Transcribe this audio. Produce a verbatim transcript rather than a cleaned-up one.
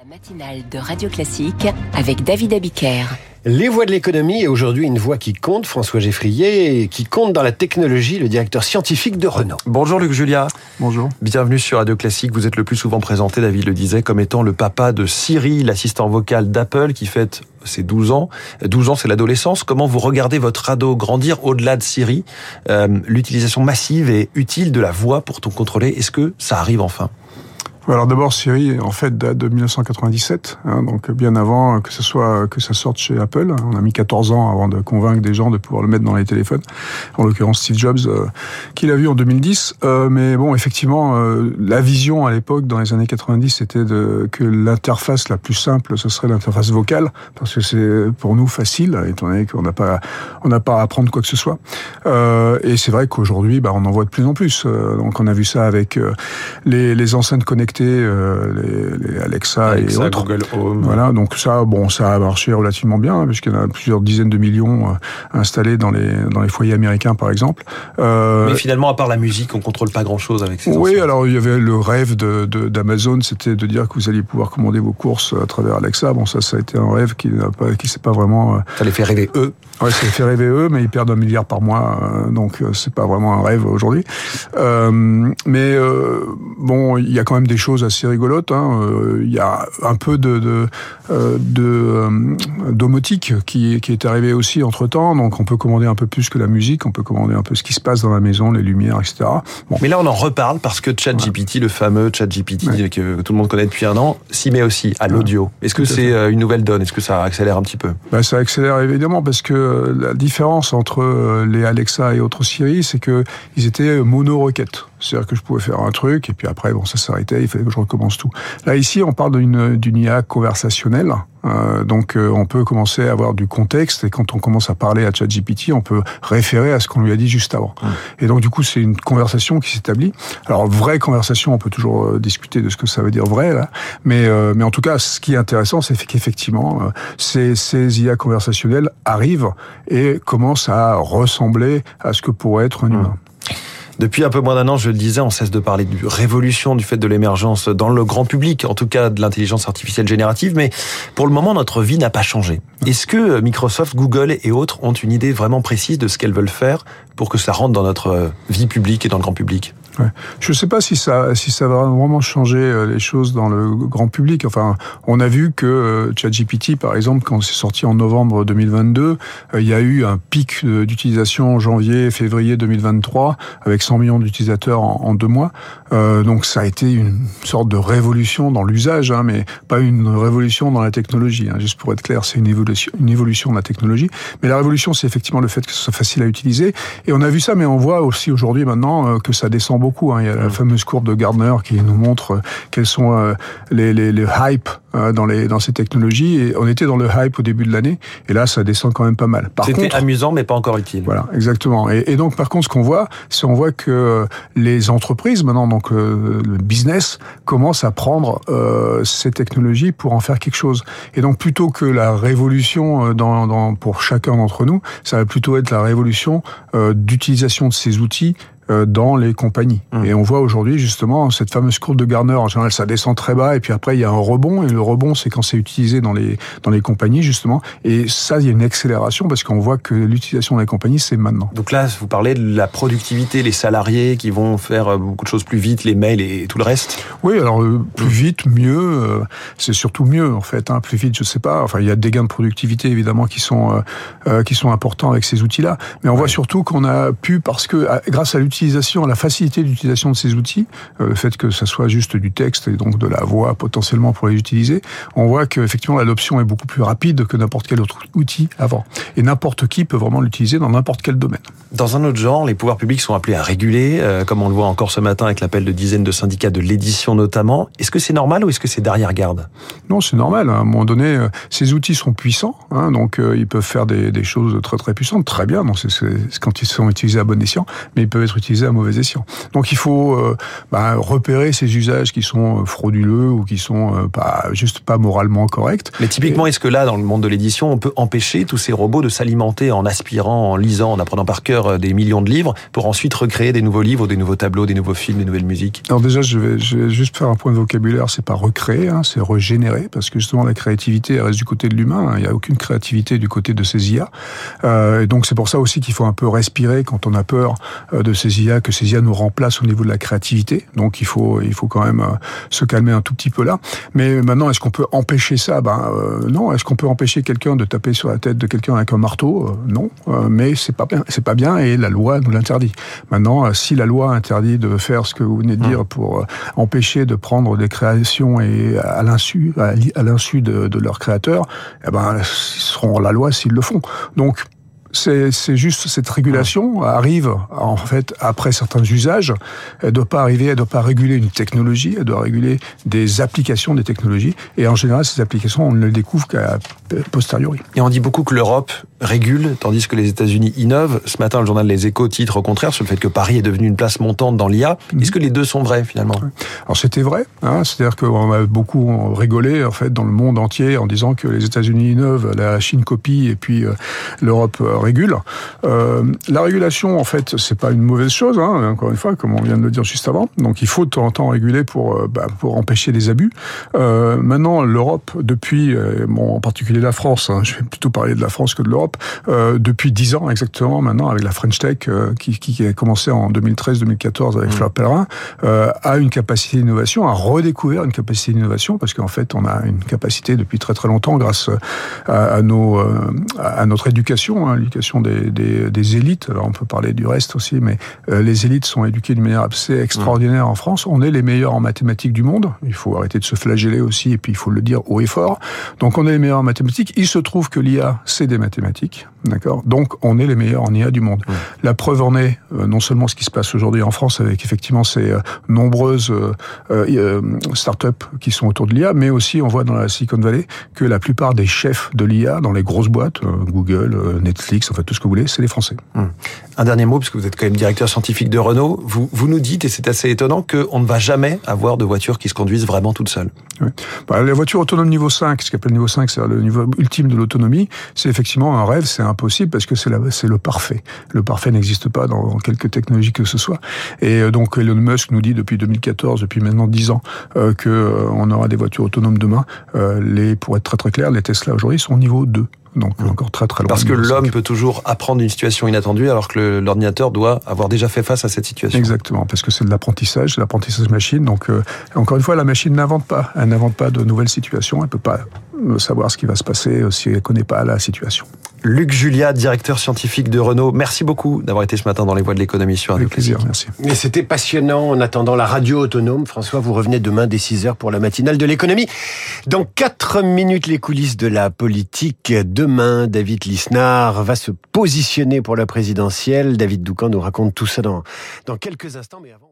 La matinale de Radio Classique avec David Abiker. Les voix de l'économie, et aujourd'hui une voix qui compte, François Geffrier, qui compte dans la technologie, le directeur scientifique de Renault. Bonjour Luc Julia. Bonjour. Bienvenue sur Radio Classique. Vous êtes le plus souvent présenté, David le disait, comme étant le papa de Siri, l'assistant vocal d'Apple qui fête ses douze ans. douze ans, c'est l'adolescence. Comment vous regardez votre ado grandir au-delà de Siri, euh, l'utilisation massive et utile de la voix pour tout contrôler? Est-ce que ça arrive enfin? Alors d'abord, Siri, en fait, date de dix-neuf cent quatre-vingt-dix-sept, hein, donc bien avant que ça soit que ça sorte chez Apple. On a mis quatorze ans avant de convaincre des gens de pouvoir le mettre dans les téléphones. En l'occurrence, Steve Jobs, euh, qui l'a vu en deux mille dix. Euh, mais bon, effectivement, euh, la vision à l'époque, dans les années quatre-vingt-dix, c'était de, que l'interface la plus simple, ce serait l'interface vocale, parce que c'est pour nous facile, étant donné qu'on n'a pas on n'a pas à apprendre quoi que ce soit. Euh, et c'est vrai qu'aujourd'hui, bah, on en voit de plus en plus. Euh, donc on a vu ça avec euh, les, les enceintes connectées. Euh, les, les Alexa, Alexa et autres. Google Home. Voilà, donc ça, bon, ça a marché relativement bien, hein, puisqu'il y en a plusieurs dizaines de millions euh, installés dans les dans les foyers américains, par exemple. Euh... Mais finalement, à part la musique, on contrôle pas grand-chose avec ces. Oui, enceintes. Alors il y avait le rêve de, de d'Amazon, c'était de dire que vous alliez pouvoir commander vos courses à travers Alexa. Bon, ça, ça a été un rêve qui n'a pas, qui s'est pas vraiment. Euh... Ça les fait rêver eux. Ouais, ça les fait rêver eux, mais ils perdent un milliard par mois, euh, donc euh, c'est pas vraiment un rêve aujourd'hui. Euh, mais euh, bon, il y a quand même des choses assez rigolote, hein. Euh, il y a un peu de, de, euh, de euh, domotique qui, qui est arrivé aussi entre temps, donc on peut commander un peu plus que la musique, on peut commander un peu ce qui se passe dans la maison, les lumières, et cetera. Bon. Mais là on en reparle parce que ChatGPT, ouais. Le fameux ChatGPT, ouais. Que tout le monde connaît depuis un an, s'y met aussi à l'audio. Ouais. Est-ce que tout c'est fait. Une nouvelle donne? Est-ce que ça accélère un petit peu? Ben, ça accélère évidemment parce que la différence entre les Alexa et autres Siri, c'est que ils étaient mono-requêtes. C'est-à-dire que je pouvais faire un truc, et puis après, bon, ça s'arrêtait, il fallait que je recommence tout. Là, ici, on parle d'une, d'une I A conversationnelle. Euh, donc, euh, on peut commencer à avoir du contexte, et quand on commence à parler à ChatGPT, on peut référer à ce qu'on lui a dit juste avant. Mmh. Et donc, du coup, c'est une conversation qui s'établit. Alors, vraie conversation, on peut toujours euh, discuter de ce que ça veut dire vrai, là. Mais, euh, mais en tout cas, ce qui est intéressant, c'est qu'effectivement, euh, ces, ces I A conversationnelles arrivent et commencent à ressembler à ce que pourrait être un humain. Mmh. Depuis un peu moins d'un an, je le disais, on cesse de parler de révolution du fait de l'émergence dans le grand public, en tout cas de l'intelligence artificielle générative, mais pour le moment, notre vie n'a pas changé. Est-ce que Microsoft, Google et autres ont une idée vraiment précise de ce qu'elles veulent faire pour que ça rentre dans notre vie publique et dans le grand public ? Ouais. Je ne sais pas si ça, si ça va vraiment changer les choses dans le grand public. Enfin, on a vu que ChatGPT, par exemple, quand c'est sorti en novembre deux mille vingt-deux, il y a eu un pic d'utilisation en janvier, février deux mille vingt-trois, avec cent millions d'utilisateurs en, en deux mois. Euh, donc, ça a été une sorte de révolution dans l'usage, hein, mais pas une révolution dans la technologie. Hein. Juste pour être clair, c'est une évolution, une évolution de la technologie. Mais la révolution, c'est effectivement le fait que ce soit facile à utiliser. Et on a vu ça, mais on voit aussi aujourd'hui, maintenant, que ça descend beaucoup. Beaucoup, hein. Il y a la fameuse courbe de Gartner qui nous montre euh, quels sont euh, les, les, les hypes euh, dans, les, dans ces technologies. Et on était dans le hype au début de l'année, et là, ça descend quand même pas mal. Par C'était contre, amusant, mais pas encore utile. Voilà, exactement. Et, et donc, par contre, ce qu'on voit, c'est qu'on voit que les entreprises, maintenant, donc euh, le business, commencent à prendre euh, ces technologies pour en faire quelque chose. Et donc, plutôt que la révolution dans, dans, pour chacun d'entre nous, ça va plutôt être la révolution euh, d'utilisation de ces outils dans les compagnies. Mmh. Et on voit aujourd'hui, justement, cette fameuse courbe de Gartner, en général, ça descend très bas, et puis après, il y a un rebond, et le rebond, c'est quand c'est utilisé dans les, dans les compagnies, justement. Et ça, il y a une accélération, parce qu'on voit que l'utilisation dans les compagnies, c'est maintenant. Donc là, vous parlez de la productivité, les salariés qui vont faire beaucoup de choses plus vite, les mails et tout le reste? Oui, alors, euh, plus vite, mieux, euh, c'est surtout mieux, en fait, hein. Plus vite, je sais pas. Enfin, il y a des gains de productivité, évidemment, qui sont, euh, euh, qui sont importants avec ces outils-là. Mais on ouais. voit surtout qu'on a pu, parce que, à, grâce à l'utilisation, la facilité d'utilisation de ces outils, le fait que ça soit juste du texte et donc de la voix potentiellement pour les utiliser, on voit qu'effectivement l'adoption est beaucoup plus rapide que n'importe quel autre outil avant. Et n'importe qui peut vraiment l'utiliser dans n'importe quel domaine. Dans un autre genre, les pouvoirs publics sont appelés à réguler, euh, comme on le voit encore ce matin avec l'appel de dizaines de syndicats de l'édition notamment. Est-ce que c'est normal ou est-ce que c'est d'arrière-garde ? Non, c'est normal. À un moment donné, euh, ces outils sont puissants, hein, donc euh, ils peuvent faire des, des choses très très puissantes, très bien, donc c'est, c'est quand ils sont utilisés à bon escient, mais ils peuvent être utilisés utilisé à mauvais escient. Donc il faut euh, bah, repérer ces usages qui sont frauduleux ou qui sont euh, pas, juste pas moralement corrects. Mais typiquement, et... est-ce que là, dans le monde de l'édition, on peut empêcher tous ces robots de s'alimenter en aspirant, en lisant, en apprenant par cœur des millions de livres pour ensuite recréer des nouveaux livres, des nouveaux tableaux, des nouveaux films, des nouvelles musiques? Alors déjà, je vais, je vais juste faire un point de vocabulaire. C'est pas recréer, hein, c'est régénérer, parce que justement la créativité elle reste du côté de l'humain. Hein. Il n'y a aucune créativité du côté de ces I A. Euh, et donc c'est pour ça aussi qu'il faut un peu respirer quand on a peur de ces I A, que ces I A nous remplacent au niveau de la créativité. Donc il faut, il faut quand même se calmer un tout petit peu là. Mais maintenant, est-ce qu'on peut empêcher ça? Ben euh, non. Est-ce qu'on peut empêcher quelqu'un de taper sur la tête de quelqu'un avec un marteau? euh, Non. Euh, mais c'est pas bien. C'est pas bien et la loi nous l'interdit. Maintenant, si la loi interdit de faire ce que vous venez de dire pour empêcher de prendre des créations et à l'insu, à l'insu de, de leurs créateurs, eh ben ils seront la loi s'ils le font. Donc C'est, c'est juste cette régulation arrive en fait après certains usages. Elle doit pas arriver, elle doit pas réguler une technologie, elle doit réguler des applications des technologies. Et en général, ces applications, on ne les découvre qu'à posteriori. Et on dit beaucoup que l'Europe régule, tandis que les États-Unis innovent. Ce matin, le journal Les Échos titre au contraire sur le fait que Paris est devenu une place montante dans l'I A. Mmh. Est-ce que les deux sont vrais finalement ? Alors c'était vrai, hein, c'est-à-dire qu'on a beaucoup rigolé en fait dans le monde entier en disant que les États-Unis innovent, la Chine copie et puis euh, l'Europe euh, régule. Euh, la régulation, en fait, c'est pas une mauvaise chose, hein, encore une fois, comme on vient de le dire juste avant. Donc, il faut de temps en temps réguler pour, bah, pour empêcher les abus. Euh, maintenant, l'Europe, depuis, bon, en particulier la France, hein, je vais plutôt parler de la France que de l'Europe, euh, depuis dix ans exactement, maintenant, avec la French Tech, euh, qui, qui a commencé en deux mille treize deux mille quatorze avec mmh. Flo Pellerin, euh, a une capacité d'innovation, a redécouvert une capacité d'innovation, parce qu'en fait, on a une capacité depuis très très longtemps, grâce à, à, nos, à notre éducation, hein, l'éducation des, des, des élites, alors on peut parler du reste aussi, mais euh, les élites sont éduquées d'une manière assez extraordinaire en France. On est les meilleurs en mathématiques du monde. Il faut arrêter de se flageller aussi, et puis il faut le dire haut et fort. Donc on est les meilleurs en mathématiques. Il se trouve que l'I A, c'est des mathématiques, d'accord ? Donc on est les meilleurs en I A du monde. Oui. La preuve en est, euh, non seulement ce qui se passe aujourd'hui en France, avec effectivement ces euh, nombreuses euh, euh, start-up qui sont autour de l'I A, mais aussi on voit dans la Silicon Valley que la plupart des chefs de l'I A, dans les grosses boîtes, euh, Google, euh, Netflix, en fait, tout ce que vous voulez, c'est les Français. Hum. Un dernier mot, parce que vous êtes quand même directeur scientifique de Renault. Vous, vous nous dites, et c'est assez étonnant, qu'on ne va jamais avoir de voitures qui se conduisent vraiment toutes seules. Oui. Bah, les voitures autonomes niveau cinq, ce qu'on appelle niveau cinq, c'est le niveau ultime de l'autonomie, c'est effectivement un rêve, c'est impossible, parce que c'est, la, c'est le parfait. Le parfait n'existe pas dans, dans quelque technologie que ce soit. Et donc, Elon Musk nous dit depuis deux mille quatorze, depuis maintenant dix ans, euh, qu'on euh, aura des voitures autonomes demain. Euh, les, pour être très très clair, les Tesla aujourd'hui sont au niveau deux. Donc oui. Encore très très loin. Parce que l'homme cinq. Peut toujours apprendre d'une situation inattendue, alors que le, l'ordinateur doit avoir déjà fait face à cette situation. Exactement, parce que c'est de l'apprentissage, c'est l'apprentissage machine. Donc euh, encore une fois, la machine n'invente pas, elle n'invente pas de nouvelles situations, elle peut pas savoir ce qui va se passer euh, si elle connaît pas la situation. Luc Julia, directeur scientifique de Renault, merci beaucoup d'avoir été ce matin dans les Voix de l'économie sur Radio Classique. Avec plaisir, merci. Mais c'était passionnant. En attendant la radio autonome, François, vous revenez demain dès six heures pour la matinale de l'économie. Dans quatre minutes, les coulisses de la politique. Demain, David Lisnard va se positionner pour la présidentielle. David Doucan nous raconte tout ça dans, dans quelques instants, mais avant...